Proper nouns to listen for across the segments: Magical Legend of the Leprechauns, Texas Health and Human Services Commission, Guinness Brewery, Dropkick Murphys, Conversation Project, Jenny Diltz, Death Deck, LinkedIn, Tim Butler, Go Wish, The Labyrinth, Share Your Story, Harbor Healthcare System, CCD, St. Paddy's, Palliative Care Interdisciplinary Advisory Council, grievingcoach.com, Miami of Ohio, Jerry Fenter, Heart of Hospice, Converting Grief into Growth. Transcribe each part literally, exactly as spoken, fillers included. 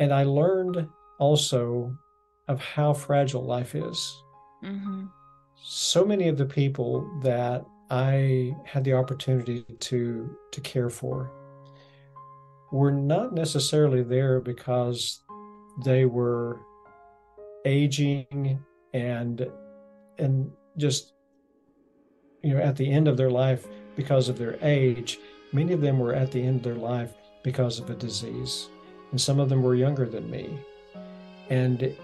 And I learned also of how fragile life is. Mm-hmm. So many of the people that I had the opportunity to, to care for were not necessarily there because they were aging and and just, you know, at the end of their life because of their age. Many of them were at the end of their life because of a disease. And some of them were younger than me. And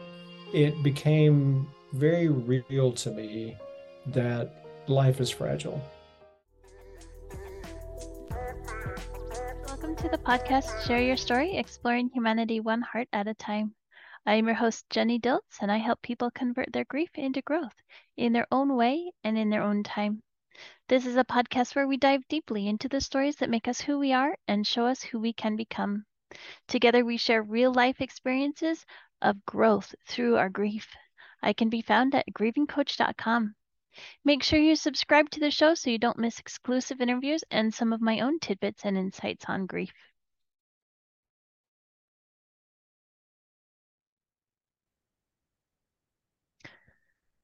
it became very real to me that life is fragile. Welcome to the podcast, Share Your Story, exploring humanity one heart at a time. I am your host, Jenny Diltz, and I help people convert their grief into growth in their own way and in their own time. This is a podcast where we dive deeply into the stories that make us who we are and show us who we can become. Together, we share real-life experiences of growth through our grief. I can be found at grieving coach dot com. Make sure you subscribe to the show so you don't miss exclusive interviews and some of my own tidbits and insights on grief.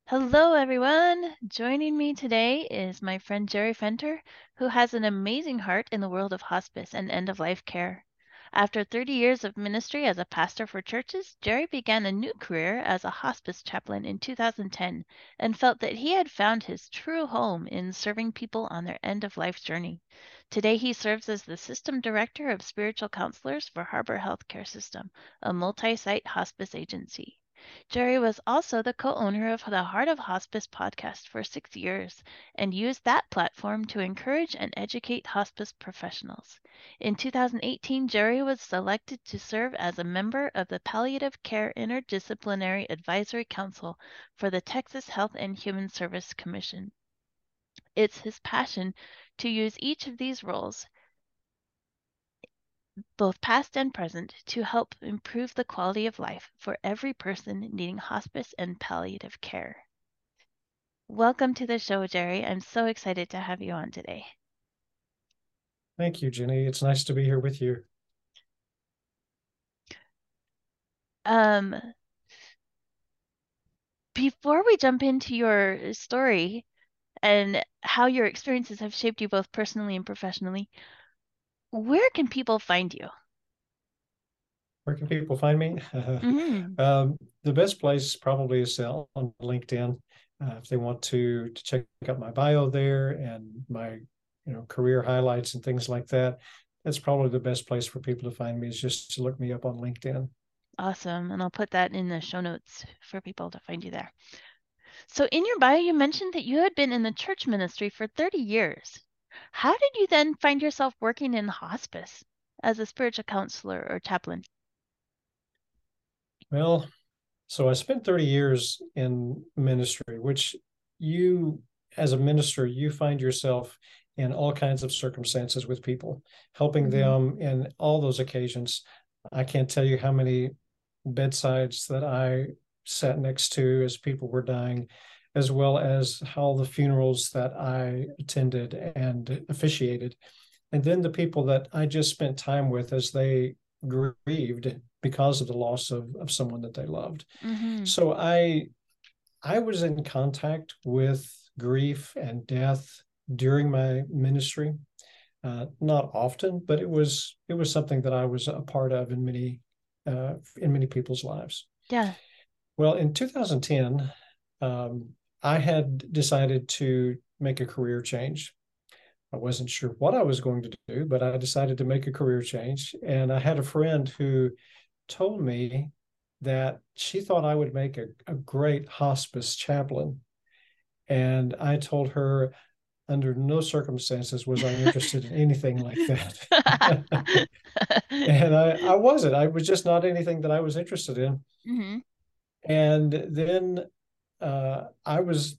Hello, everyone. Joining me today is my friend Jerry Fenter, who has an amazing heart in the world of hospice and end-of-life care. After thirty years of ministry as a pastor for churches, Jerry began a new career as a hospice chaplain in two thousand ten and felt that he had found his true home in serving people on their end-of-life journey. Today, he serves as the System Director of Spiritual Counselors for Harbor Healthcare System, a multi-site hospice agency. Jerry was also the co-owner of the Heart of Hospice podcast for six years and used that platform to encourage and educate hospice professionals. In two thousand eighteen, Jerry was selected to serve as a member of the Palliative Care Interdisciplinary Advisory Council for the Texas Health and Human Services Commission. It's his passion to use each of these roles, both past and present, to help improve the quality of life for every person needing hospice and palliative care. Welcome to the show, Jerry. I'm so excited to have you on today. Thank you, Jenny. It's nice to be here with you. Um, before we jump into your story and how your experiences have shaped you both personally and professionally, where can people find you? Where can people find me? Mm-hmm. um, the best place probably is on LinkedIn. Uh, if they want to, to check out my bio there and my, you know, career highlights and things like that, that's probably the best place for people to find me, is just to look me up on LinkedIn. Awesome. And I'll put that in the show notes for people to find you there. So in your bio, you mentioned that you had been in the church ministry for thirty years. How did you then find yourself working in hospice as a spiritual counselor or chaplain? Well, so I spent thirty years in ministry, which you, as a minister, you find yourself in all kinds of circumstances with people, helping mm-hmm. them in all those occasions. I can't tell you how many bedsides that I sat next to as people were dying, as well as how the funerals that I attended and officiated. And then the people that I just spent time with as they grieved because of the loss of, of someone that they loved. Mm-hmm. So I, I was in contact with grief and death during my ministry. Uh, not often, but it was it was something that I was a part of in many, uh, in many people's lives. Yeah. Well, in two thousand ten, um, I had decided to make a career change. I wasn't sure what I was going to do, but I decided to make a career change. And I had a friend who told me that she thought I would make a, a great hospice chaplain. And I told her, under no circumstances was I interested in anything like that. And I, I wasn't. I was just not anything that I was interested in. Mm-hmm. And then Uh, I was,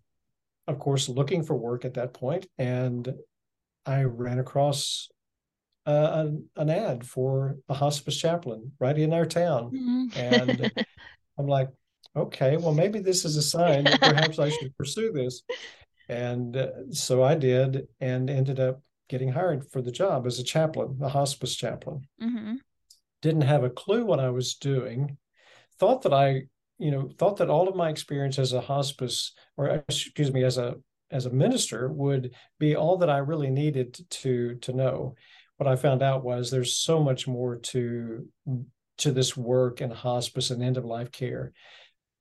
of course, looking for work at that point, and I ran across uh, an, an ad for a hospice chaplain right in our town. Mm-hmm. And I'm like, okay, well, maybe this is a sign that perhaps I should pursue this. And uh, so I did, and ended up getting hired for the job as a chaplain, a hospice chaplain. Mm-hmm. didn't have a clue what I was doing, thought that I, you know, thought that all of my experience as a hospice, or excuse me, as a as a minister would be all that I really needed to to know. What I found out was there's so much more to to this work in hospice and end-of-life care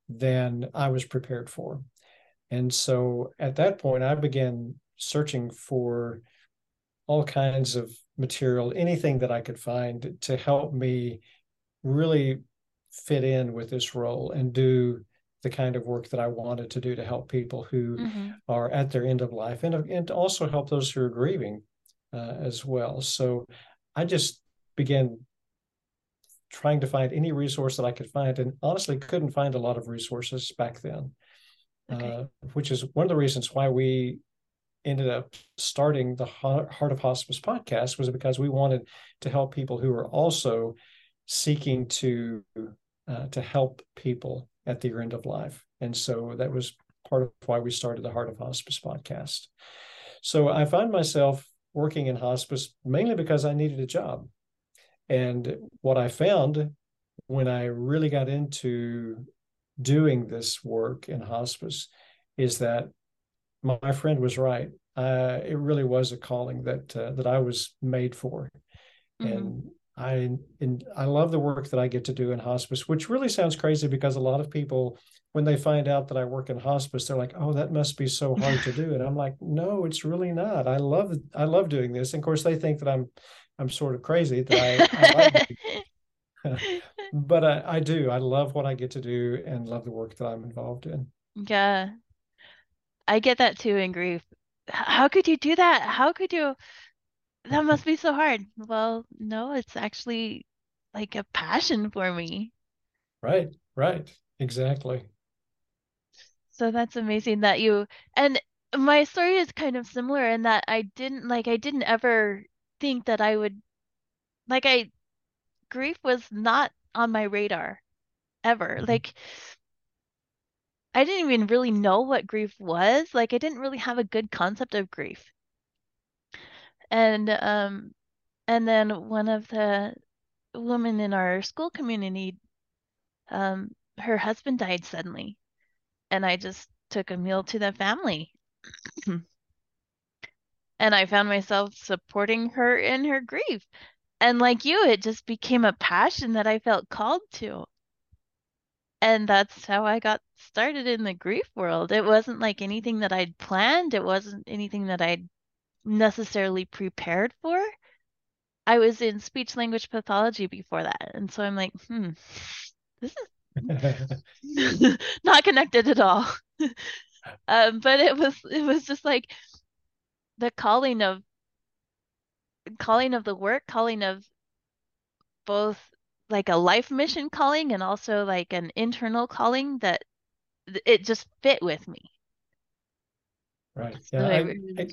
than I was prepared for. And so at that point, I began searching for all kinds of material, anything that I could find to help me really fit in with this role and do the kind of work that I wanted to do to help people who mm-hmm. are at their end of life, and, and to also help those who are grieving uh, as well. So I just began trying to find any resource that I could find, and honestly couldn't find a lot of resources back then, okay. uh, which is one of the reasons why we ended up starting the Heart of Hospice podcast, was because we wanted to help people who were also seeking to uh, to help people at the end of life. And so that was part of why we started the Heart of Hospice podcast. So I found myself working in hospice mainly because I needed a job. And what I found when I really got into doing this work in hospice is that my friend was right. Uh, it really was a calling that uh, that I was made for. Mm-hmm. And I and I love the work that I get to do in hospice, which really sounds crazy because a lot of people, when they find out that I work in hospice, they're like, "Oh, that must be so hard to do." And I'm like, "No, it's really not. I love I love doing this." And of course, they think that I'm I'm sort of crazy that I, I love it. But I, I do. I love what I get to do and love the work that I'm involved in. Yeah, I get that too in grief. How could you do that? How could you? That must be so hard. Well, no, it's actually like a passion for me. Right, right. Exactly. So that's amazing that you, and my story is kind of similar in that I didn't like, I didn't ever think that I would, like I, grief was not on my radar ever. Mm-hmm. Like I didn't even really know what grief was. Like I didn't really have a good concept of grief. And um, and then one of the women in our school community, um, her husband died suddenly, and I just took a meal to the family. And I found myself supporting her in her grief. And like you, it just became a passion that I felt called to. And that's how I got started in the grief world. It wasn't like anything that I'd planned. It wasn't anything that I'd necessarily prepared for. I was in speech language pathology before that, and so I'm like, hmm, this is not connected at all. um, but it was it was just like the calling of calling of the work, calling of both like a life mission calling and also like an internal calling that it just fit with me. Right. Yeah. So I, I, I,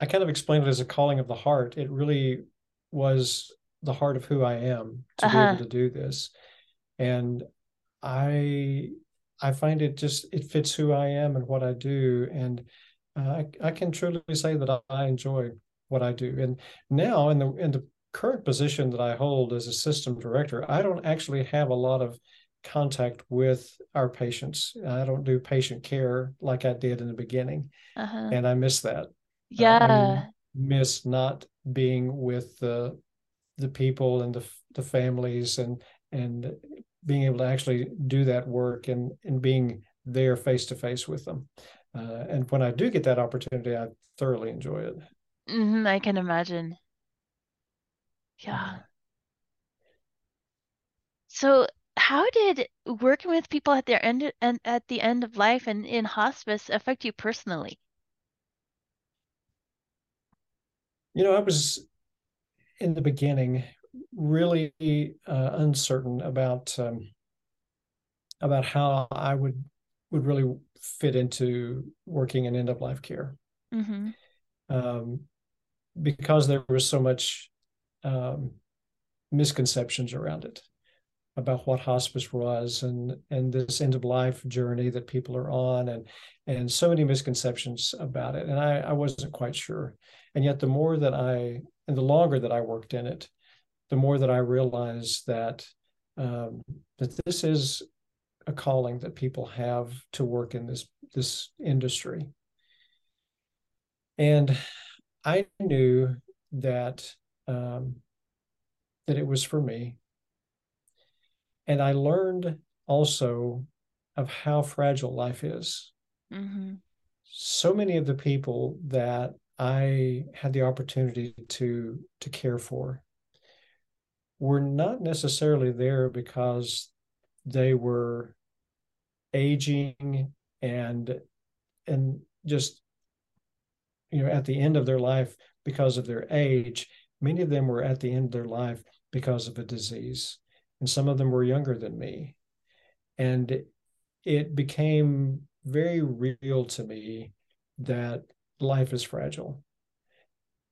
I kind of explained it as a calling of the heart. It really was the heart of who I am to uh-huh. be able to do this. And I I find it just, it fits who I am and what I do. And I, I can truly say that I enjoy what I do. And now in the, in the current position that I hold as a system director, I don't actually have a lot of contact with our patients. I don't do patient care like I did in the beginning. Uh-huh. And I miss that. Yeah, I miss not being with the the people and the the families and and being able to actually do that work and and being there face to face with them. Uh, and when I do get that opportunity, I thoroughly enjoy it. Mm-hmm, I can imagine. Yeah. So, how did working with people at their end and at the end of life and in hospice affect you personally? You know, I was in the beginning really uh, uncertain about um, about how I would would really fit into working in end of life care, mm-hmm. um, because there was so much um, misconceptions around it about what hospice was and and this end of life journey that people are on, and and so many misconceptions about it, and I, I wasn't quite sure. And yet the more that I, and the longer that I worked in it, the more that I realize that um, that this is a calling that people have to work in this this industry. And I knew that um, that it was for me. And I learned also of how fragile life is. Mm-hmm. So many of the people that I had the opportunity to to care for were not necessarily there because they were aging and and just, you know, at the end of their life because of their age. Many of them were at the end of their life because of a disease, and some of them were younger than me. And it became very real to me that life is fragile.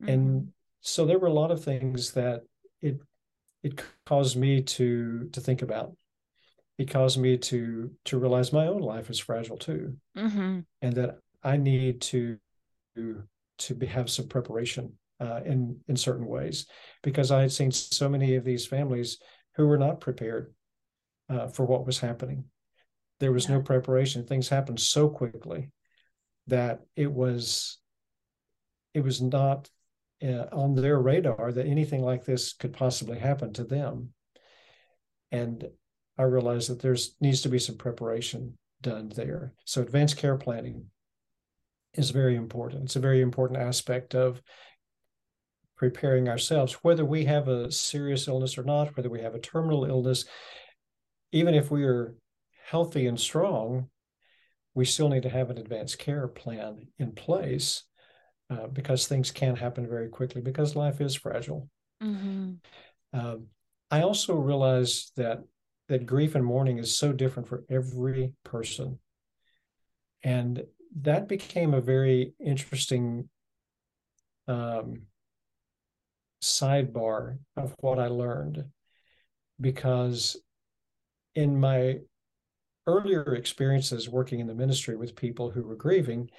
Mm-hmm. And so there were a lot of things that it it caused me to to think about. It caused me to to realize my own life is fragile too. Mm-hmm. And that I need to to be, have some preparation uh, in in certain ways, because I had seen so many of these families who were not prepared uh, for what was happening. There was no preparation. Things happened so quickly that it was it was not uh, on their radar that anything like this could possibly happen to them. And I realized that there's needs to be some preparation done there. So advanced care planning is very important. It's a very important aspect of preparing ourselves, whether we have a serious illness or not, whether we have a terminal illness. Even if we are healthy and strong, we still need to have an advanced care plan in place uh, because things can happen very quickly, because life is fragile. Mm-hmm. Um, I also realized that that grief and mourning is so different for every person. And that became a very interesting um, sidebar of what I learned, because in my earlier experiences working in the ministry with people who were grieving,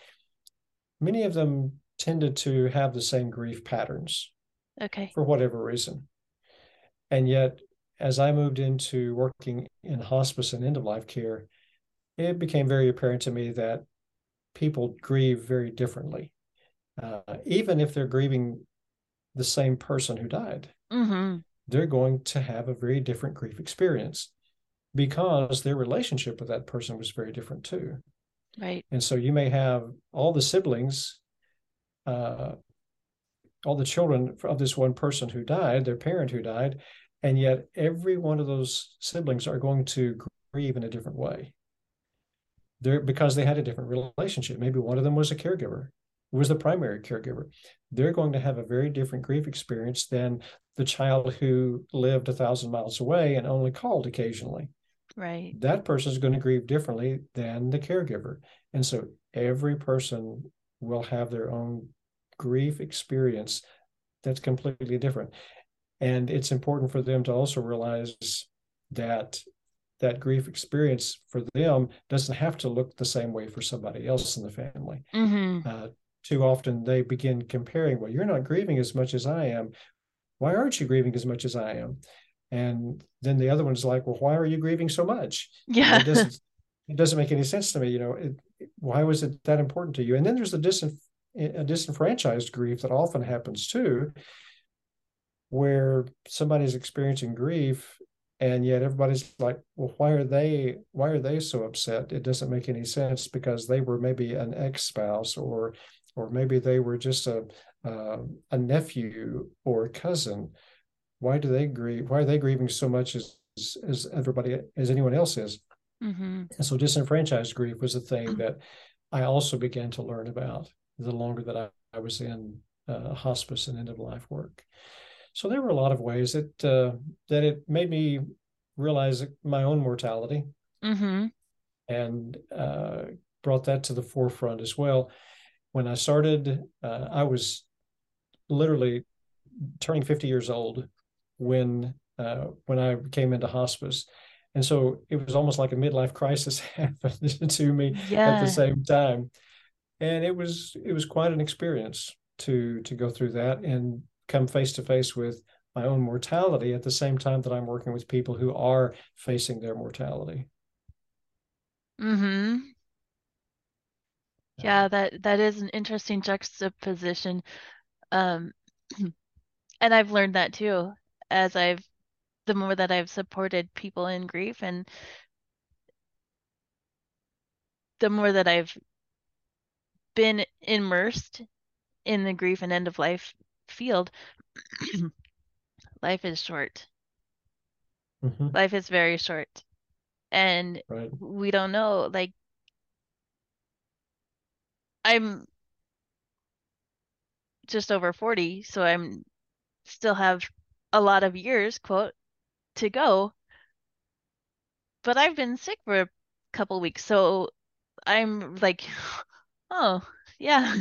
many of them tended to have the same grief patterns, okay, for whatever reason. And yet, as I moved into working in hospice and end-of-life care, it became very apparent to me that people grieve very differently, uh, even if they're grieving the same person who died. Mm-hmm. They're going to have a very different grief experience, because their relationship with that person was very different too. Right. And so you may have all the siblings, uh, all the children of this one person who died, their parent who died, and yet every one of those siblings are going to grieve in a different way. They're, because they had a different relationship. Maybe one of them was a caregiver, was the primary caregiver. They're going to have a very different grief experience than the child who lived a thousand miles away and only called occasionally. Right. That person is going to grieve differently than the caregiver. And so every person will have their own grief experience that's completely different. And it's important for them to also realize that that grief experience for them doesn't have to look the same way for somebody else in the family. Mm-hmm. Uh, too often they begin comparing, well, you're not grieving as much as I am. Why aren't you grieving as much as I am? And then the other one's like, well, why are you grieving so much? Yeah. It doesn't, it doesn't make any sense to me. You know, it, it, why was it that important to you? And then there's the disenf- a disenfranchised grief that often happens too, where somebody's experiencing grief, and yet everybody's like, well, why are they, why are they so upset? It doesn't make any sense, because they were maybe an ex-spouse, or or maybe they were just a uh, a nephew or a cousin. Why do they grieve? Why are they grieving so much as as everybody, as anyone else is? Mm-hmm. And so disenfranchised grief was a thing, mm-hmm, that I also began to learn about the longer that I, I was in uh, hospice and end-of-life work. So there were a lot of ways that uh, that it made me realize my own mortality, mm-hmm, and uh, brought that to the forefront as well. When I started, uh, I was literally turning fifty years old when uh, when I came into hospice. And so it was almost like a midlife crisis happened to me, yeah, at the same time. And it was it was quite an experience to to go through that and come face to face with my own mortality at the same time that I'm working with people who are facing their mortality. Mm-hmm. Yeah, that, that is an interesting juxtaposition. Um, and I've learned that too, as I've, the more that I've supported people in grief and the more that I've been immersed in the grief and end of life field, life is short. Mm-hmm. Life is very short. And right. we don't know, like, I'm just over forty, so I'm still have a lot of years, quote, to go. But I've been sick for a couple weeks, so I'm like, oh yeah,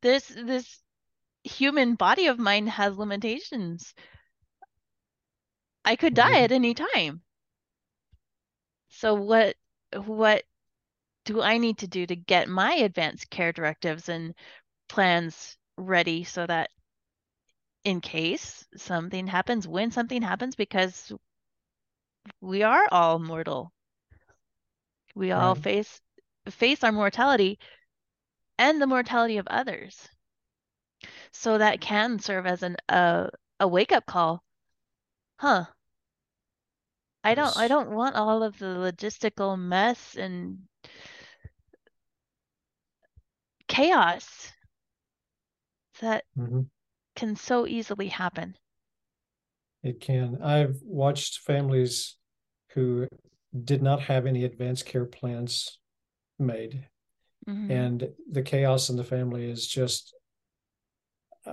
this this human body of mine has limitations. I could mm-hmm. die at any time. So what what do I need to do to get my advanced care directives and plans ready so that in case something happens, when something happens, because we are all mortal. We all right. face face our mortality and the mortality of others. So that can serve as an uh, a wake-up call. Huh. I don't yes. I don't want all of the logistical mess and chaos that mm-hmm. can so easily happen. It can. I've watched families who did not have any advanced care plans made. Mm-hmm. And the chaos in the family is just, uh,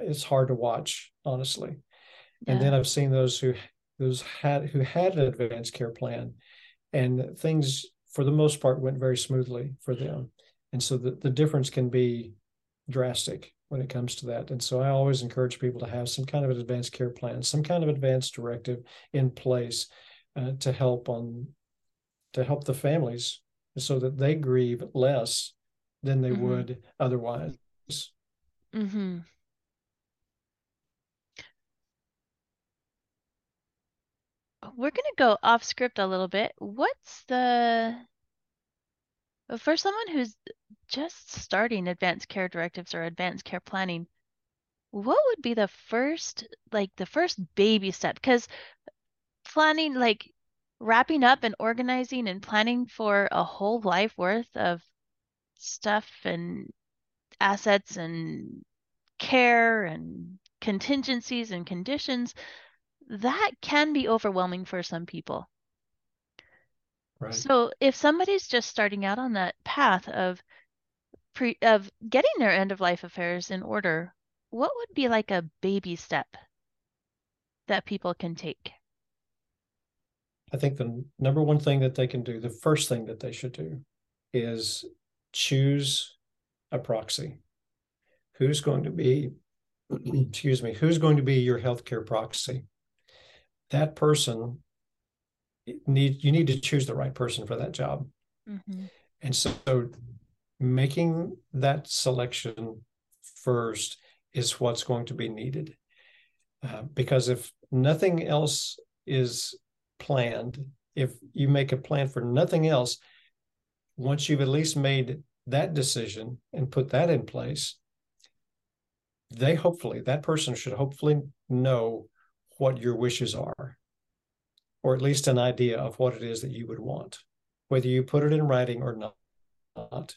it's hard to watch, honestly. Yeah. And then I've seen those who those had who had an advanced care plan, and things for the most part went very smoothly for them. And so the, the difference can be drastic when it comes to that. And so I always encourage people to have some kind of an advanced care plan, some kind of advanced directive in place uh, to help on to help the families so that they grieve less than they mm-hmm. would otherwise. Mm-hmm. We're going to go off script a little bit. What's the... For someone who's just starting advanced care directives or advanced care planning, what would be the first, like the first baby step? Because planning, like wrapping up and organizing and planning for a whole life worth of stuff and assets and care and contingencies and conditions, that can be overwhelming for some people. Right. So if somebody's just starting out on that path of pre of getting their end of life affairs in order, what would be like a baby step that people can take? I think the number one thing that they can do, the first thing that they should do, is choose a proxy. Who's going to be, excuse me, who's going to be your healthcare proxy? That person Need you need to choose the right person for that job, mm-hmm. and so, so making that selection first is what's going to be needed. Uh, because if nothing else is planned, if you make a plan for nothing else, once you've at least made that decision and put that in place, they hopefully that person should hopefully know what your wishes are, or at least an idea of what it is that you would want, whether you put it in writing or not.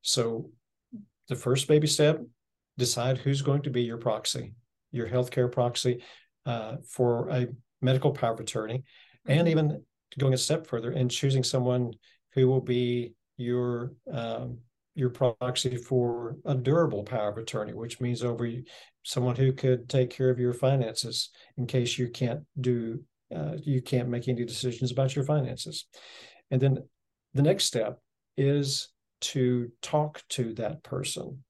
So the first baby step, decide who's going to be your proxy, your healthcare proxy uh, for a medical power of attorney, and even going a step further and choosing someone who will be your um, your proxy for a durable power of attorney, which means over someone who could take care of your finances in case you can't do Uh, you can't make any decisions about your finances. And then the next step is to talk to that person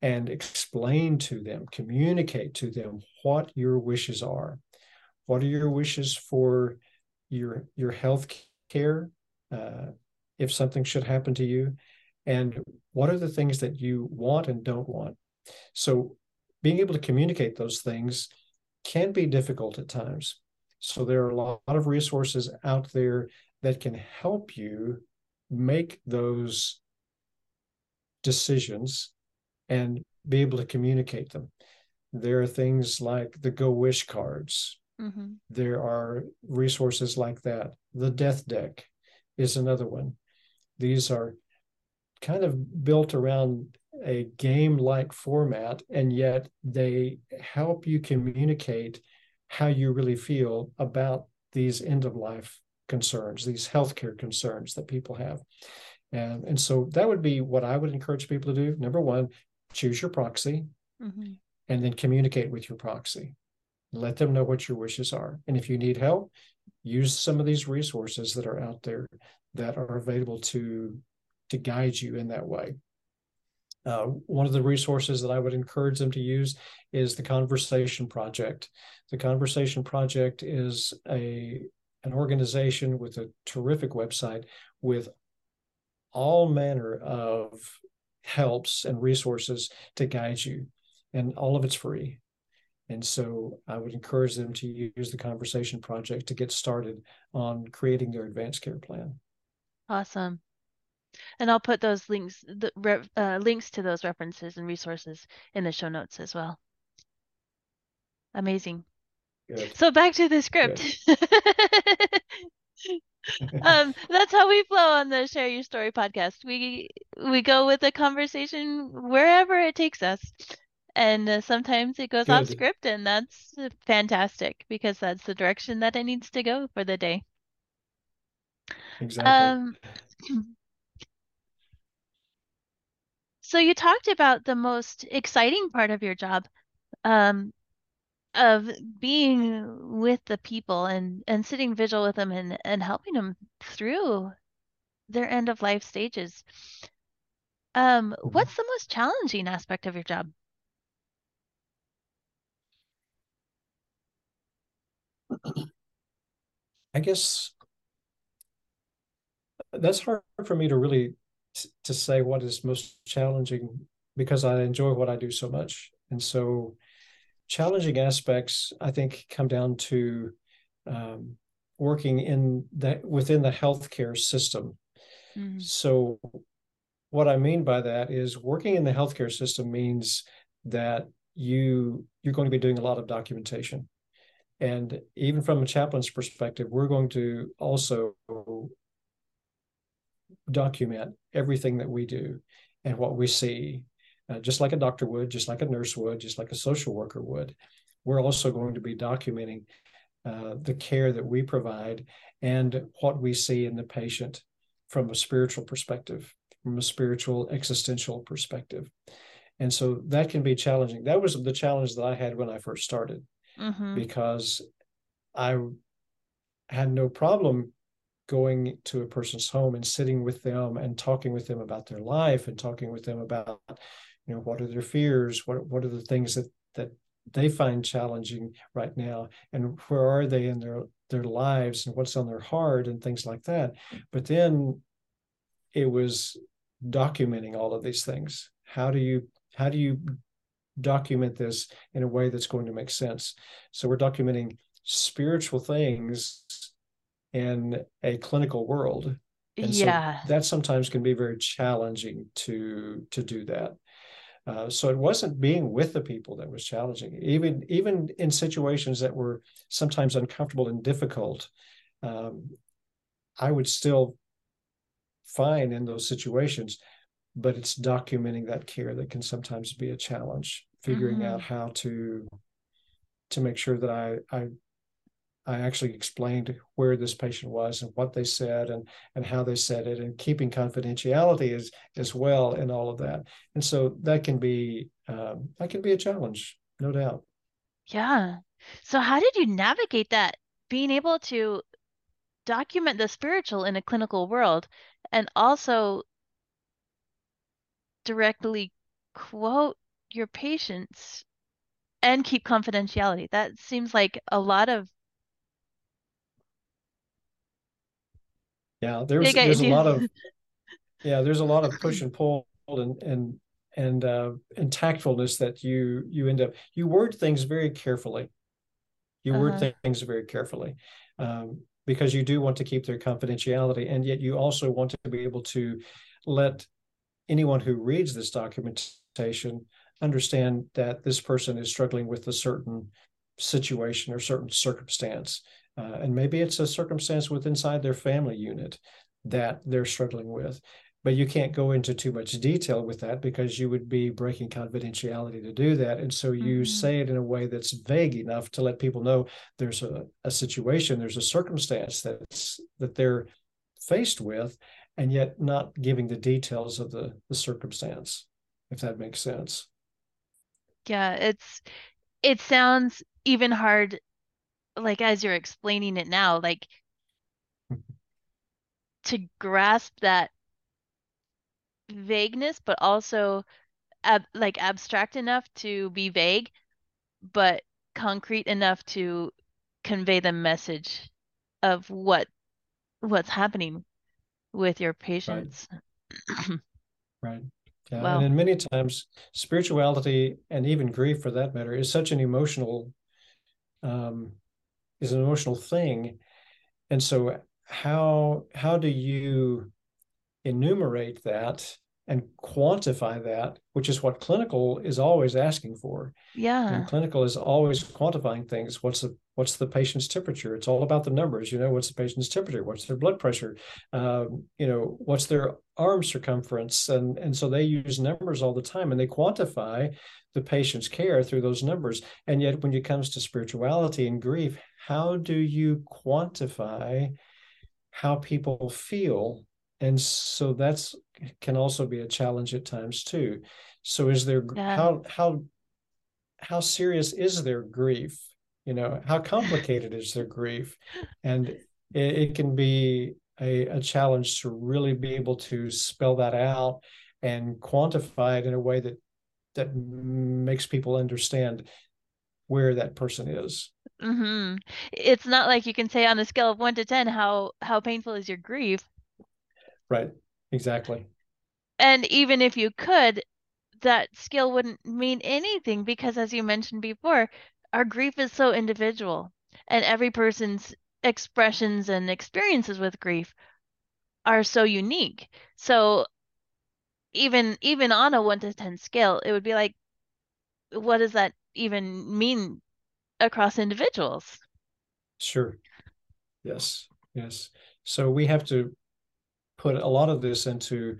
and explain to them, communicate to them what your wishes are. What are your wishes for your, your health care, uh, if something should happen to you? And what are the things that you want and don't want? So being able to communicate those things can be difficult at times. So there are a lot of resources out there that can help you make those decisions and be able to communicate them. There are things like the Go Wish cards. Mm-hmm. There are resources like that. The Death Deck is another one. These are kind of built around a game-like format, and yet they help you communicate how you really feel about these end-of-life concerns, these healthcare concerns that people have. And, and so that would be what I would encourage people to do. Number one, choose your proxy, mm-hmm. and then communicate with your proxy. Let them know what your wishes are. And if you need help, use some of these resources that are out there that are available to, to guide you in that way. Uh, one of the resources that I would encourage them to use is the Conversation Project. The Conversation Project is a an organization with a terrific website with all manner of helps and resources to guide you, and all of it's free. And so I would encourage them to use the Conversation Project to get started on creating their advanced care plan. Awesome. And I'll put those links, the uh, links to those references and resources in the show notes as well. Amazing. Good. So back to the script. um, that's how we flow on the Share Your Story podcast. We we go with a conversation wherever it takes us. And uh, sometimes it goes Good. off script, and that's fantastic because that's the direction that it needs to go for the day. Exactly. Um, So you talked about the most exciting part of your job, um, of being with the people and, and sitting vigil with them and, and helping them through their end of life stages. Um, what's the most challenging aspect of your job? I guess that's hard for me to really to say what is most challenging, because I enjoy what I do so much. And so challenging aspects, I think, come down to um, working in that within the healthcare system. Mm-hmm. So what I mean by that is working in the healthcare system means that you you're going to be doing a lot of documentation. And even from a chaplain's perspective, we're going to also document everything that we do and what we see, uh, just like a doctor would, just like a nurse would, just like a social worker would. We're also going to be documenting uh, the care that we provide and what we see in the patient from a spiritual perspective, from a spiritual existential perspective. And so that can be challenging. That was the challenge that I had when I first started, mm-hmm. because I had no problem going to a person's home and sitting with them and talking with them about their life and talking with them about, you know, what are their fears? What, what are the things that, that they find challenging right now? And where are they in their, their lives and what's on their heart and things like that. But then it was documenting all of these things. How do you, how do you document this in a way that's going to make sense? So we're documenting spiritual things in a clinical world. And yeah. so that sometimes can be very challenging to to do that. Uh, so it wasn't being with the people that was challenging. Even, even in situations that were sometimes uncomfortable and difficult, um, I would still find in those situations, but it's documenting that care that can sometimes be a challenge, figuring mm-hmm. out how to to make sure that I I I actually explained where this patient was and what they said and, and how they said it, and keeping confidentiality as, as well in all of that. And so that can be um, that can be a challenge, no doubt. Yeah. So how did you navigate that, being able to document the spiritual in a clinical world and also directly quote your patients and keep confidentiality? That seems like a lot of Yeah, there's there's a lot of yeah, there's a lot of push and pull and and and uh, and tactfulness that you you end up you word things very carefully. You uh-huh. word things very carefully, um, because you do want to keep their confidentiality. And yet you also want to be able to let anyone who reads this documentation understand that this person is struggling with a certain situation or certain circumstance. Uh, and maybe it's a circumstance with inside their family unit that they're struggling with. But you can't go into too much detail with that because you would be breaking confidentiality to do that. And so you mm-hmm. say it in a way that's vague enough to let people know there's a, a situation, there's a circumstance that's, that they're faced with, and yet not giving the details of the, the circumstance, if that makes sense. Yeah, it's it sounds even hard, like as you're explaining it now, like to grasp that vagueness, but also ab- like abstract enough to be vague, but concrete enough to convey the message of what what's happening with your patients. Right. Right. Yeah. Wow. And then many times spirituality, and even grief for that matter, is such an emotional um is an emotional thing. And so how how do you enumerate that and quantify that, which is what clinical is always asking for. Yeah. And clinical is always quantifying things. What's the, what's the patient's temperature? It's all about the numbers. You know, what's the patient's temperature? What's their blood pressure? Uh, you know, what's their arm circumference? And, and so they use numbers all the time, and they quantify the patient's care through those numbers. And yet when it comes to spirituality and grief, how do you quantify how people feel? And so that's can also be a challenge at times too. So is there, yeah. how, how, how serious is their grief? You know, how complicated is their grief? And it, it can be a, a challenge to really be able to spell that out and quantify it in a way that, that makes people understand where that person is. Mm-hmm. It's not like you can say on a scale of one to ten, how, how painful is your grief? Right. Exactly. And even if you could, that skill wouldn't mean anything because, as you mentioned before, our grief is so individual, and every person's expressions and experiences with grief are so unique. So even even on a one to ten scale, it would be like, what does that even mean across individuals? Sure. Yes. Yes. So we have to put a lot of this into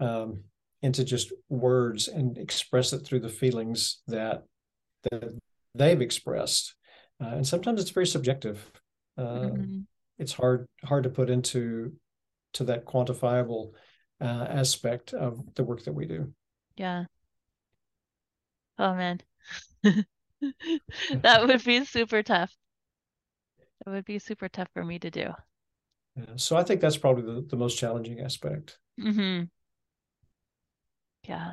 um, into just words and express it through the feelings that, that they've expressed, uh, and sometimes it's very subjective. Uh, mm-hmm. It's hard hard to put into to that quantifiable uh, aspect of the work that we do. Yeah. Oh man, that would be super tough. That would be super tough for me to do. So I think that's probably the, the most challenging aspect. Mm-hmm. Yeah.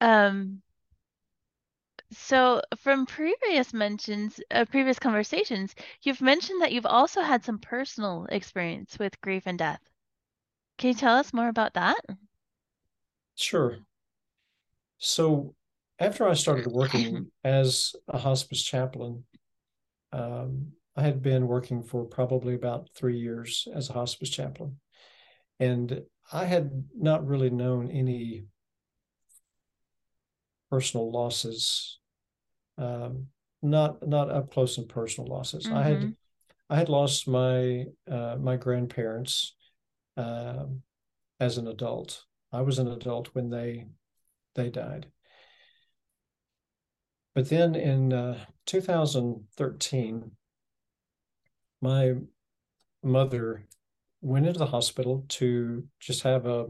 Um. So from previous mentions, uh, previous conversations, you've mentioned that you've also had some personal experience with grief and death. Can you tell us more about that? Sure. So after I started working as a hospice chaplain, Um, I had been working for probably about three years as a hospice chaplain, and I had not really known any personal losses, um, not not up close and personal losses. Mm-hmm. I had I had lost my uh, my grandparents uh, as an adult. I was an adult when they they died. But then in uh, two thousand thirteen, my mother went into the hospital to just have a,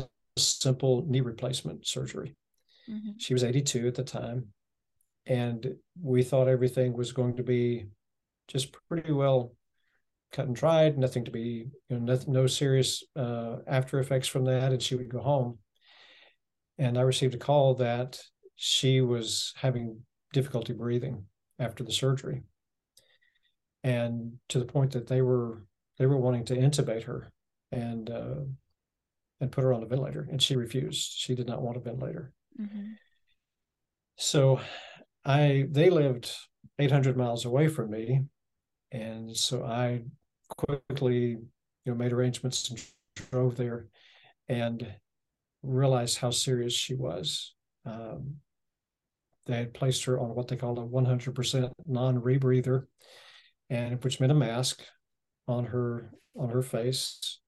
a simple knee replacement surgery. Mm-hmm. She was eighty-two at the time, and we thought everything was going to be just pretty well cut and dried, nothing to be, you know, nothing, no serious uh, after effects from that, and she would go home. And I received a call that she was having difficulty breathing after the surgery, and to the point that they were they were wanting to intubate her and uh, and put her on a ventilator, and she refused. She did not want a ventilator. Mm-hmm. So I they lived eight hundred miles away from me. And so I quickly, you know, made arrangements and drove there and realized how serious she was. Um, they had placed her on what they called a one hundred percent non-rebreather, and which meant a mask on her on her face.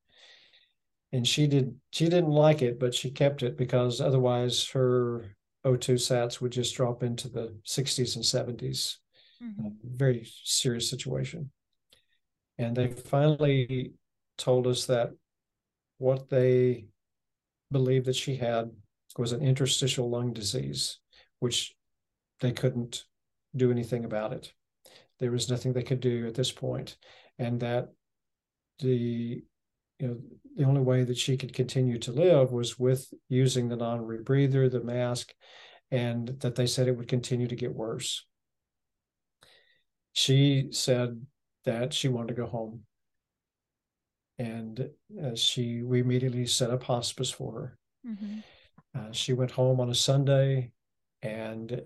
And she did she didn't like it, but she kept it because otherwise her O two sats would just drop into the sixties and seventies. Mm-hmm. Very serious situation. And they finally told us that what they believed that she had was an interstitial lung disease, which they couldn't do anything about it. There was nothing they could do at this point. And that the, you know, the only way that she could continue to live was with using the non-rebreather, the mask, and that they said it would continue to get worse. She said that she wanted to go home. And uh, she, we immediately set up hospice for her. Mm-hmm. Uh, she went home on a Sunday, and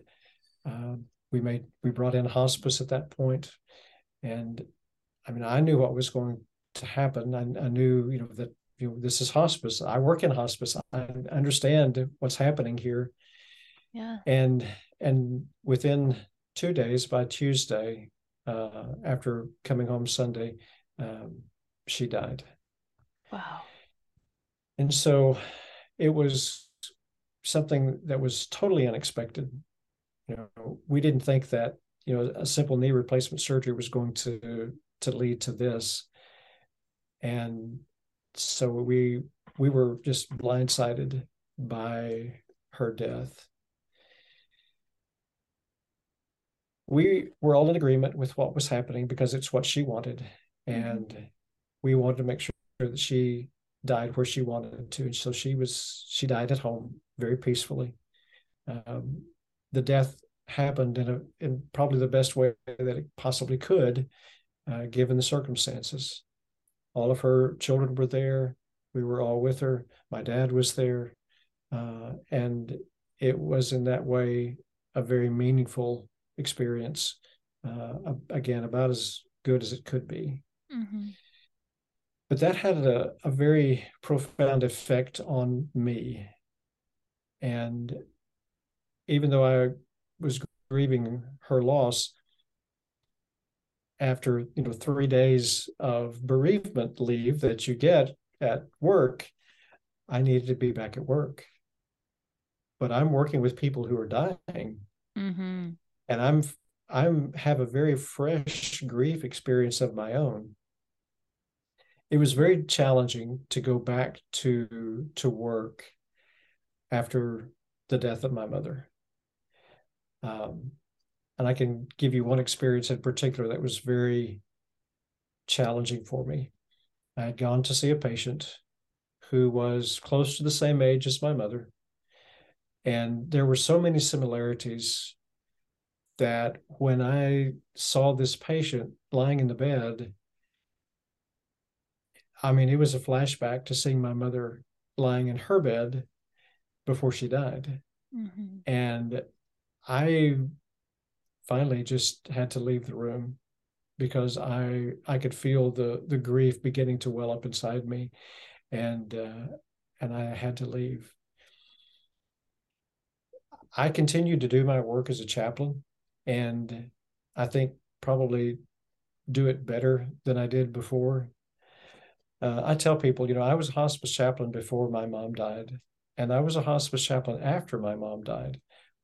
uh, we made we brought in hospice at that point. And I mean, I knew what was going to happen. I, I knew, you know, that you know, this is hospice. I work in hospice. I understand what's happening here. Yeah. And and within two days, by Tuesday, uh, after coming home Sunday, um, she died. Wow. And so it was something that was totally unexpected. You know, we didn't think that, you know, a simple knee replacement surgery was going to to lead to this. And so we we were just blindsided by her death. We were all in agreement with what was happening because it's what she wanted. And mm-hmm. we wanted to make sure that she died where she wanted to. And so she was, she died at home very peacefully. Um, the death happened in, a, in probably the best way that it possibly could, uh, given the circumstances. All of her children were there. We were all with her. My dad was there. Uh, and it was in that way a very meaningful experience. Uh, again, about as good as it could be. Mm-hmm. But that had a, a very profound effect on me. And even though I was grieving her loss, after you know three days of bereavement leave that you get at work, I needed to be back at work. But I'm working with people who are dying. Mm-hmm. And I'm I'm have a very fresh grief experience of my own. It was very challenging to go back to to work after the death of my mother. Um, and I can give you one experience in particular that was very challenging for me. I had gone to see a patient who was close to the same age as my mother. And there were so many similarities that when I saw this patient lying in the bed, I mean, it was a flashback to seeing my mother lying in her bed before she died. Mm-hmm. And I finally just had to leave the room because I I could feel the the grief beginning to well up inside me, and uh, and I had to leave. I continued to do my work as a chaplain, and I think probably do it better than I did before. Uh, I tell people, you know, I was a hospice chaplain before my mom died, and I was a hospice chaplain after my mom died,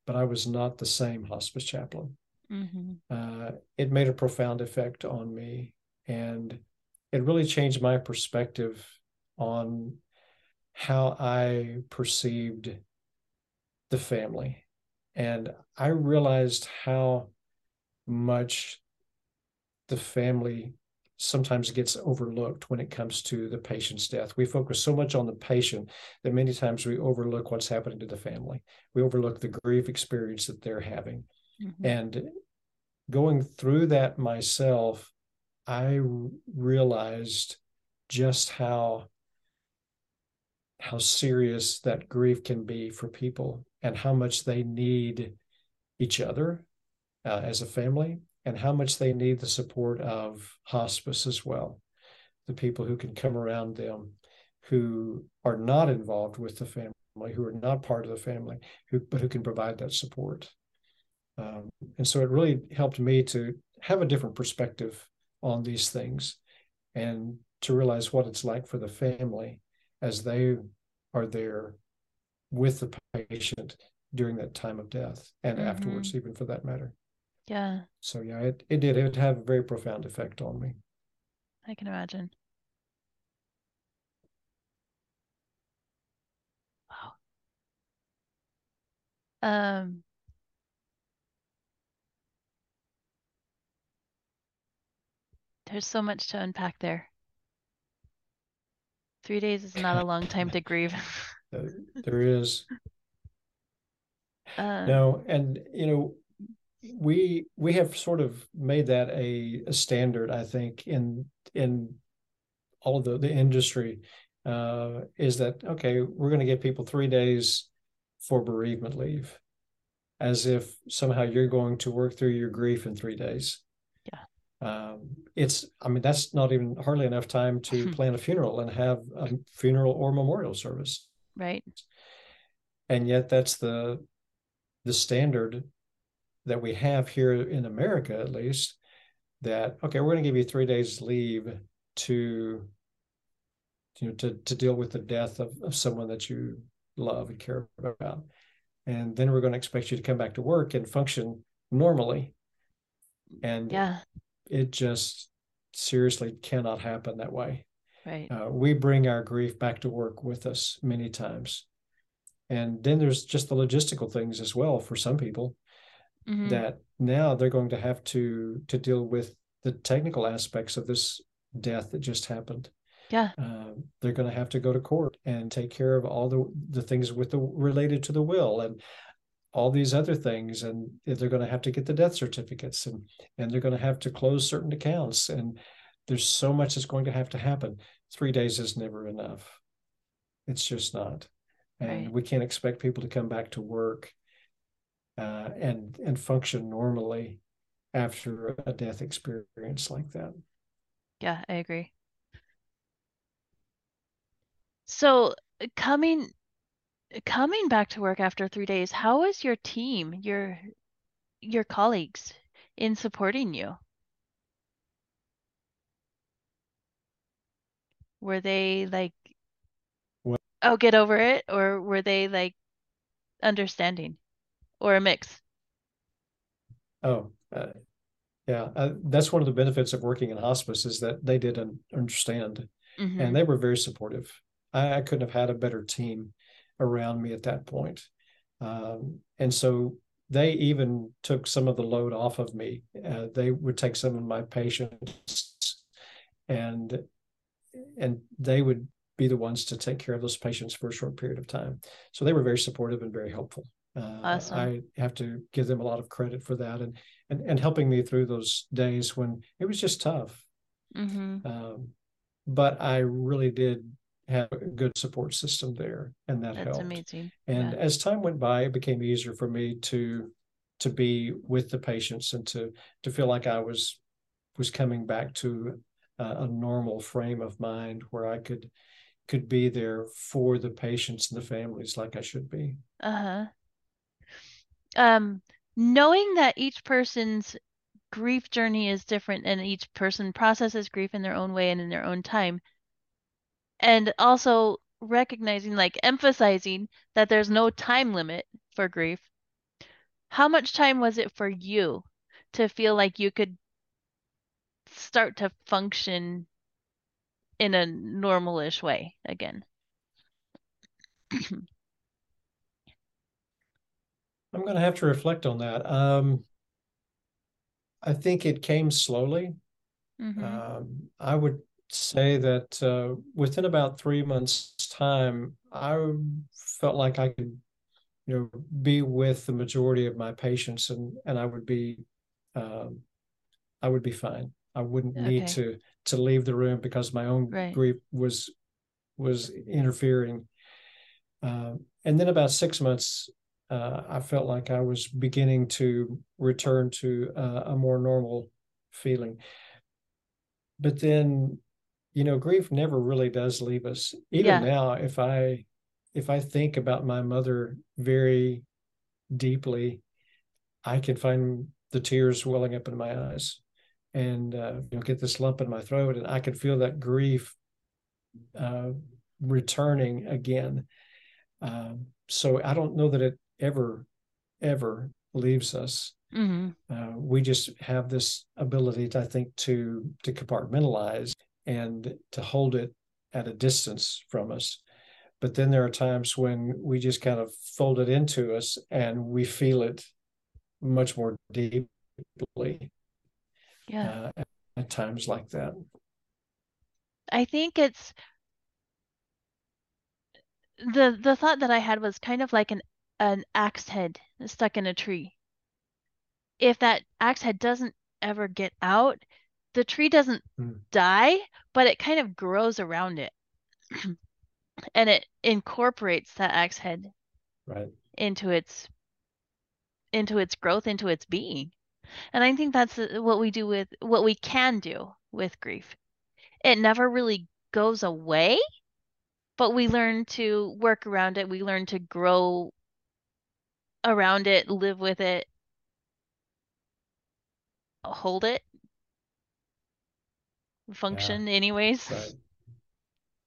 but I was not the same hospice chaplain. Mm-hmm. Uh, it made a profound effect on me, and it really changed my perspective on how I perceived the family. And I realized how much the family sometimes gets overlooked when it comes to the patient's death. We focus so much on the patient that many times we overlook what's happening to the family. We overlook the grief experience that they're having. Mm-hmm. And going through that myself, I realized just how, how serious that grief can be for people and how much they need each other uh, as a family, and how much they need the support of hospice as well, the people who can come around them, who are not involved with the family, who are not part of the family, who, but who can provide that support. Um, and so it really helped me to have a different perspective on these things and to realize what it's like for the family as they are there with the patient during that time of death and mm-hmm. afterwards, even for that matter. Yeah. So yeah, it, it did. It had a very profound effect on me. I can imagine. Wow. Um. There's so much to unpack there. Three days is not a long time to grieve. There is. Um, no, and you know, we we have sort of made that a, a standard, I think, in in all of the, the industry, uh, is that okay, we're going to give people three days for bereavement leave, as if somehow you're going to work through your grief in three days. Um, it's, I mean, that's not even hardly enough time to plan a funeral and have a funeral or memorial service. Right. And yet that's the, the standard that we have here in America, at least, that, okay, we're going to give you three days leave to, you know, to, to deal with the death of, of someone that you love and care about. And then we're going to expect you to come back to work and function normally. And yeah. It just seriously cannot happen that way. Right. Uh, we bring our grief back to work with us many times. And then there's just the logistical things as well for some people mm-hmm. that now they're going to have to, to deal with the technical aspects of this death that just happened. Yeah. Uh, they're going to have to go to court and take care of all the, the things with the related to the will and all these other things, and they're going to have to get the death certificates, and, and they're going to have to close certain accounts. And there's so much that's going to have to happen. Three days is never enough. It's just not. And right. we can't expect people to come back to work uh, and, and function normally after a death experience like that. Yeah, I agree. So coming... Coming back to work after three days, how is your team, your your colleagues, in supporting you? Were they like, what? Oh, get over it? Or were they like understanding or a mix? Oh, uh, yeah. Uh, that's one of the benefits of working in hospice is that they did un- understand mm-hmm. and they were very supportive. I, I couldn't have had a better team around me at that point. Um, and so they even took some of the load off of me. Uh, they would take some of my patients and, and they would be the ones to take care of those patients for a short period of time. So they were very supportive and very helpful. Uh, awesome. I have to give them a lot of credit for that and, and, and helping me through those days when it was just tough. Mm-hmm. Um, but I really did have a good support system there, and that That's helped. Amazing. And yeah. as time went by, it became easier for me to to be with the patients and to to feel like I was was coming back to a, a normal frame of mind where I could could be there for the patients and the families like I should be. Uh-huh. Um, knowing that each person's grief journey is different and each person processes grief in their own way and in their own time, and also recognizing, like emphasizing that there's no time limit for grief. How much time was it for you to feel like you could start to function in a normal-ish way again? I'm going to have to reflect on that. Um, I think it came slowly. Mm-hmm. Um, I would say that uh, within about three months' time, I felt like I could, you know, be with the majority of my patients, and and I would be, um, I would be fine. I wouldn't okay. need to to leave the room because my own right. grief was was interfering. Uh, and then about six months uh, I felt like I was beginning to return to uh, a more normal feeling. But then, you know, grief never really does leave us. Even yeah. now, if I if I think about my mother very deeply, I can find the tears welling up in my eyes, and uh, you know, get this lump in my throat, and I can feel that grief uh, returning again. Um, so I don't know that it ever, ever leaves us. Mm-hmm. Uh, we just have this ability, to, I think, to to compartmentalize and to hold it at a distance from us. But then there are times when we just kind of fold it into us and we feel it much more deeply. Yeah. Uh, at times like that. I think it's the the thought that I had was kind of like an an axe head stuck in a tree. If that axe head doesn't ever get out, the tree doesn't mm. die, but it kind of grows around it. And it incorporates that axe head right. into its into its growth, into its being. And I think that's what we do with what we can do with grief. It never really goes away, but we learn to work around it. We learn to grow around it, live with it, hold it, function yeah. anyways. Right.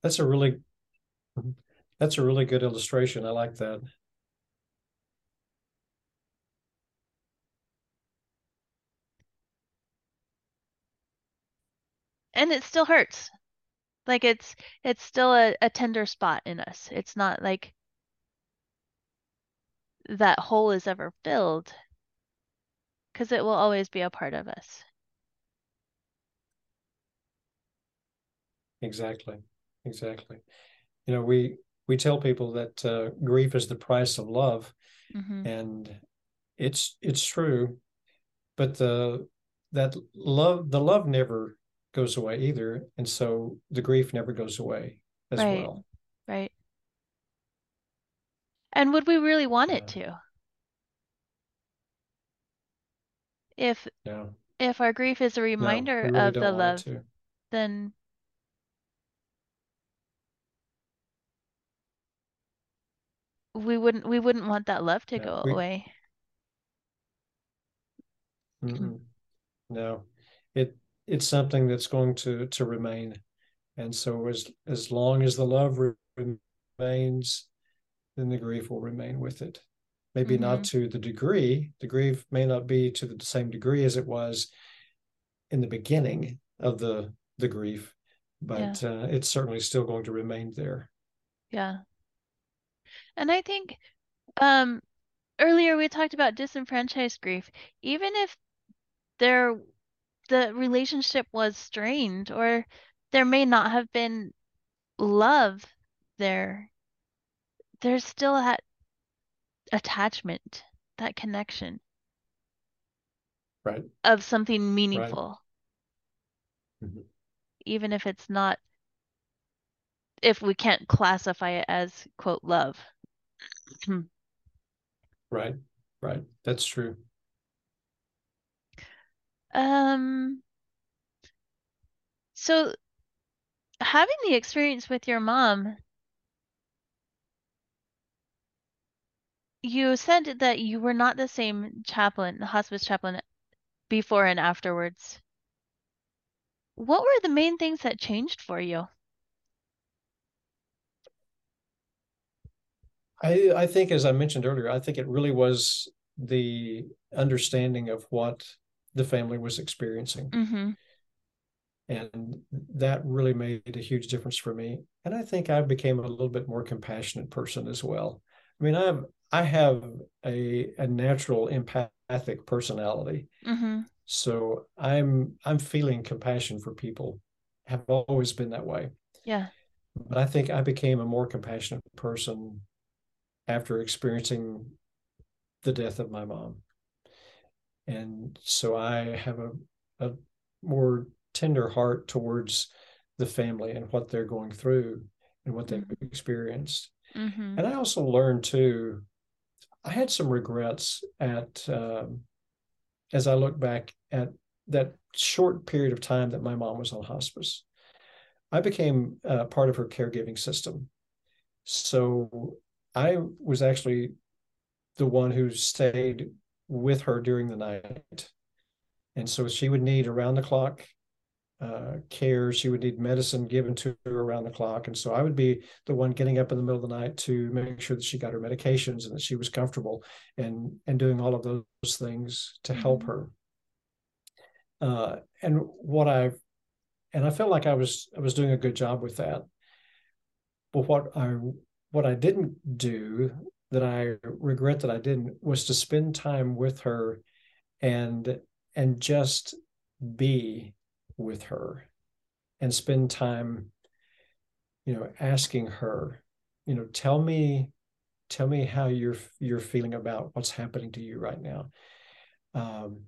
That's a really that's a really good illustration. I like that. And it still hurts. Like it's it's still a, a tender spot in us. It's not like that hole is ever filled, because it will always be a part of us. Exactly, exactly. You know, we we tell people that uh, grief is the price of love, mm-hmm. and it's it's true. But the that love the love never goes away either, and so the grief never goes away as right. well. Right. And would we really want yeah. it to? If no. if our grief is a reminder no, we really of the love, then we wouldn't we wouldn't want that love to no, go we... away. Mm-mm. No, it it's something that's going to to remain, and so as as long as the love re- remains, then the grief will remain with it. Maybe mm-hmm. not to the degree. The grief may not be to the same degree as it was in the beginning of the the grief, but yeah. uh, it's certainly still going to remain there. Yeah. And I think um, earlier we talked about disenfranchised grief. Even if there the relationship was strained, or there may not have been love there, there's still that attachment, that connection right of something meaningful right. mm-hmm. even if it's not, if we can't classify it as quote love. right right that's true. Um so having the experience with your mom, you said that you were not the same chaplain, the hospice chaplain, before and afterwards. What were the main things that changed for you? I, I think, as I mentioned earlier, I think it really was the understanding of what the family was experiencing. Mm-hmm. And that really made a huge difference for me. And I think I became a little bit more compassionate person as well. I mean, I have I have a a natural empathic personality, mm-hmm. so I'm I'm feeling compassion for people. Have always been that way. Yeah, but I think I became a more compassionate person after experiencing the death of my mom, and so I have a a more tender heart towards the family and what they're going through and what they've mm-hmm. experienced. Mm-hmm. And I also learned too. I had some regrets at um, as I look back at that short period of time that my mom was on hospice. I became uh, part of her caregiving system. So I was actually the one who stayed with her during the night. And so she would need around the clock uh, care. She would need medicine given to her around the clock. And so I would be the one getting up in the middle of the night to make sure that she got her medications and that she was comfortable and, and doing all of those things to help her. Uh, and what I've, and I felt like I was, I was doing a good job with that. But what I, what I didn't do that I regret that I didn't was to spend time with her and, and just be with her and spend time, you know, asking her, you know, tell me, tell me how you're, you're feeling about what's happening to you right now. Um,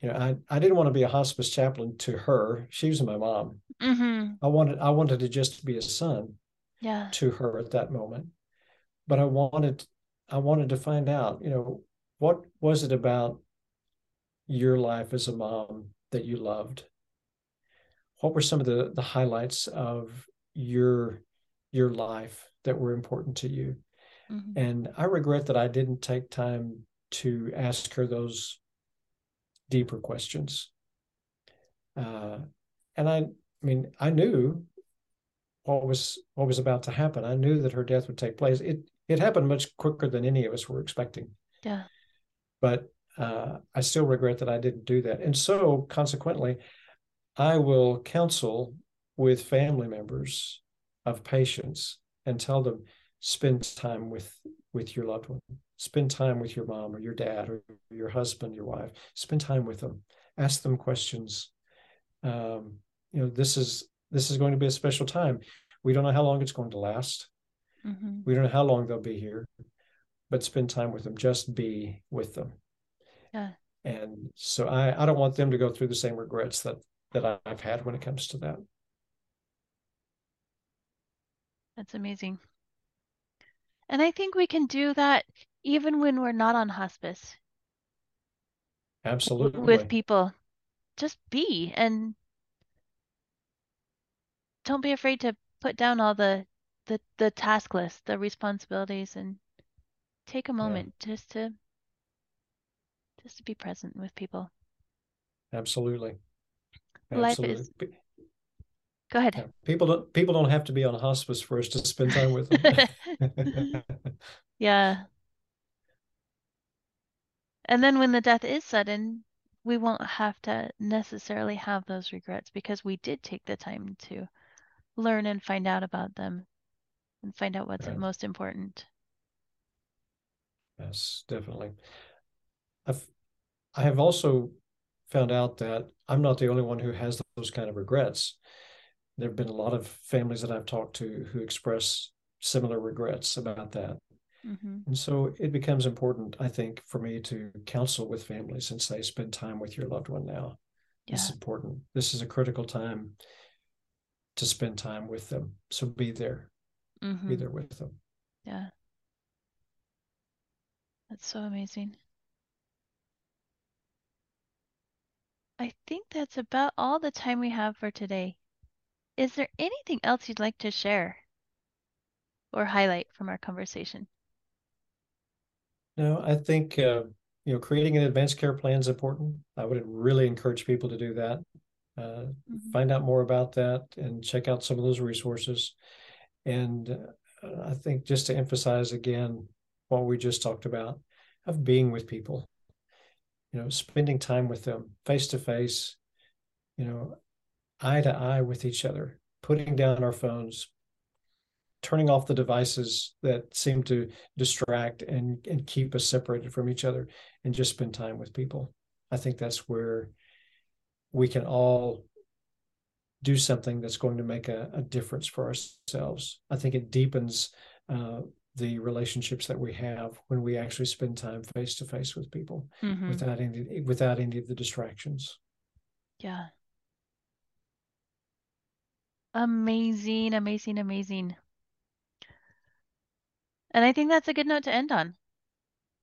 You know, I, I didn't want to be a hospice chaplain to her. She was my mom. Mm-hmm. I wanted I wanted to just be a son yeah. to her at that moment. But I wanted I wanted to find out, you know, what was it about your life as a mom that you loved? What were some of the, the highlights of your your life that were important to you? Mm-hmm. And I regret that I didn't take time to ask her those deeper questions. Uh, and I, I mean, I knew what was what was about to happen. I knew that her death would take place. It it happened much quicker than any of us were expecting. Yeah. But uh, I still regret that I didn't do that. And so consequently, I will counsel with family members of patients and tell them, spend time with, with your loved one. Spend time with your mom or your dad or your husband, your wife. Spend time with them. Ask them questions. Um, you know, this is this is going to be a special time. We don't know how long it's going to last. Mm-hmm. We don't know how long they'll be here, but spend time with them. Just be with them. Yeah. And so I, I don't want them to go through the same regrets that that I've had when it comes to that. That's amazing. And I think we can do that even when we're not on hospice. Absolutely. With people. Just be, and don't be afraid to put down all the, the, the task list, the responsibilities, and take a moment yeah. just to just to be present with people. Absolutely. Absolutely. Life is... Go ahead. Yeah, people don't people don't have to be on hospice for us to spend time with them. Yeah. And then when the death is sudden, we won't have to necessarily have those regrets because we did take the time to learn and find out about them and find out what's right. most important. Yes, definitely. I've, I have also found out that I'm not the only one who has those kind of regrets. There have been a lot of families that I've talked to who express similar regrets about that. Mm-hmm. And so it becomes important, I think, for me to counsel with families and say, spend time with your loved one now. Yeah. It's important. This is a critical time to spend time with them. So be there. Mm-hmm. Be there with them. Yeah. That's so amazing. I think that's about all the time we have for today. Is there anything else you'd like to share or highlight from our conversation? No, I think, uh, you know, creating an advanced care plan is important. I would really encourage people to do that. Uh, mm-hmm. Find out more about that and check out some of those resources. And uh, I think just to emphasize again what we just talked about, of being with people, you know, spending time with them face to face, you know, eye to eye with each other, putting down our phones, turning off the devices that seem to distract and, and keep us separated from each other, and just spend time with people. I think that's where we can all do something that's going to make a, a difference for ourselves. I think it deepens uh, the relationships that we have when we actually spend time face to face with people mm-hmm. without any, without any of the distractions. Yeah. Amazing, amazing, amazing. And I think that's a good note to end on.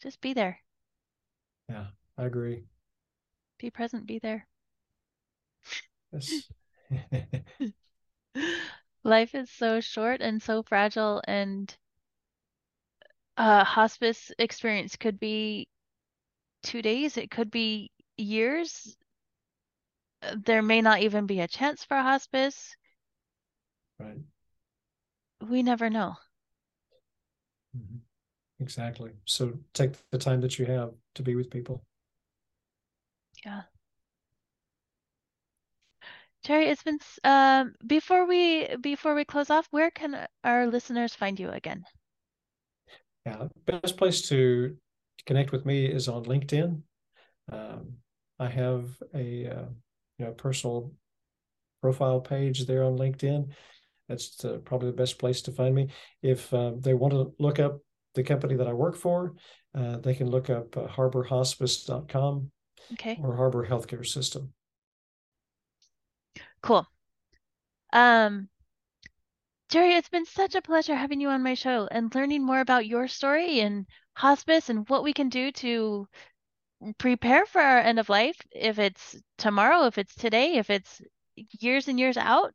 Just be there. Yeah, I agree. Be present, be there. Yes. Life is so short and so fragile, and uh, hospice experience could be two days. It could be years. There may not even be a chance for hospice. Right. We never know. Mm-hmm. Exactly. So take the time that you have to be with people. Yeah. Jerry, it's been, um, before we, before we close off, where can our listeners find you again? Yeah, best place to connect with me is on LinkedIn. Um, I have a, uh, you know, personal profile page there on LinkedIn. That's uh, probably the best place to find me. If uh, they want to look up the company that I work for, uh, they can look up uh, harbor hospice dot com okay. or Harbor Healthcare System. Cool. Um, Jerry, it's been such a pleasure having you on my show and learning more about your story and hospice and what we can do to prepare for our end of life, if it's tomorrow, if it's today, if it's years and years out,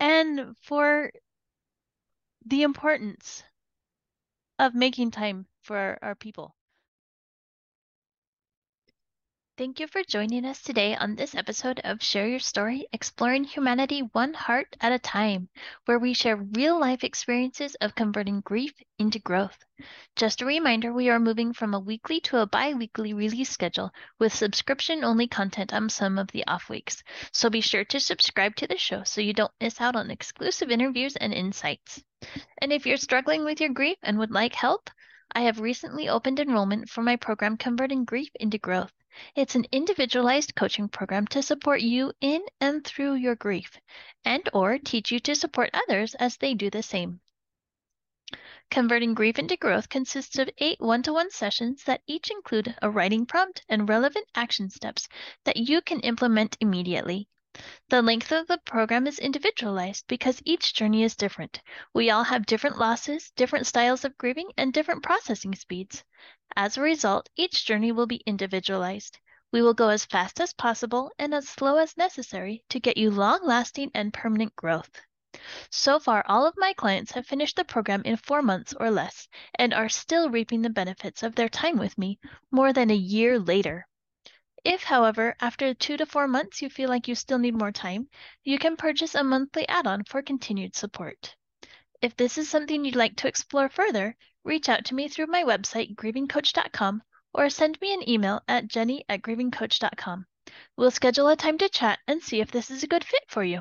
and for the importance of making time for our, our people. Thank you for joining us today on this episode of Share Your Story, Exploring Humanity One Heart at a Time, where we share real-life experiences of converting grief into growth. Just a reminder, we are moving from a weekly to a bi-weekly release schedule with subscription-only content on some of the off weeks. So be sure to subscribe to the show so you don't miss out on exclusive interviews and insights. And if you're struggling with your grief and would like help, I have recently opened enrollment for my program, Converting Grief into Growth. It's an individualized coaching program to support you in and through your grief, and or teach you to support others as they do the same. Converting Grief into Growth consists of eight one-to-one sessions that each include a writing prompt and relevant action steps that you can implement immediately. The length of the program is individualized because each journey is different. We all have different losses, different styles of grieving, and different processing speeds. As a result, each journey will be individualized. We will go as fast as possible and as slow as necessary to get you long-lasting and permanent growth. So far, all of my clients have finished the program in four months or less and are still reaping the benefits of their time with me more than a year later. If, however, after two to four months you feel like you still need more time, you can purchase a monthly add-on for continued support. If this is something you'd like to explore further, reach out to me through my website, grieving coach dot com, or send me an email at jenny at grieving coach dot com. We'll schedule a time to chat and see if this is a good fit for you.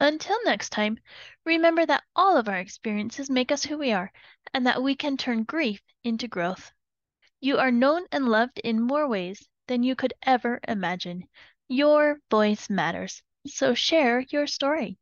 Until next time, remember that all of our experiences make us who we are, and that we can turn grief into growth. You are known and loved in more ways than you could ever imagine. Your voice matters, so share your story.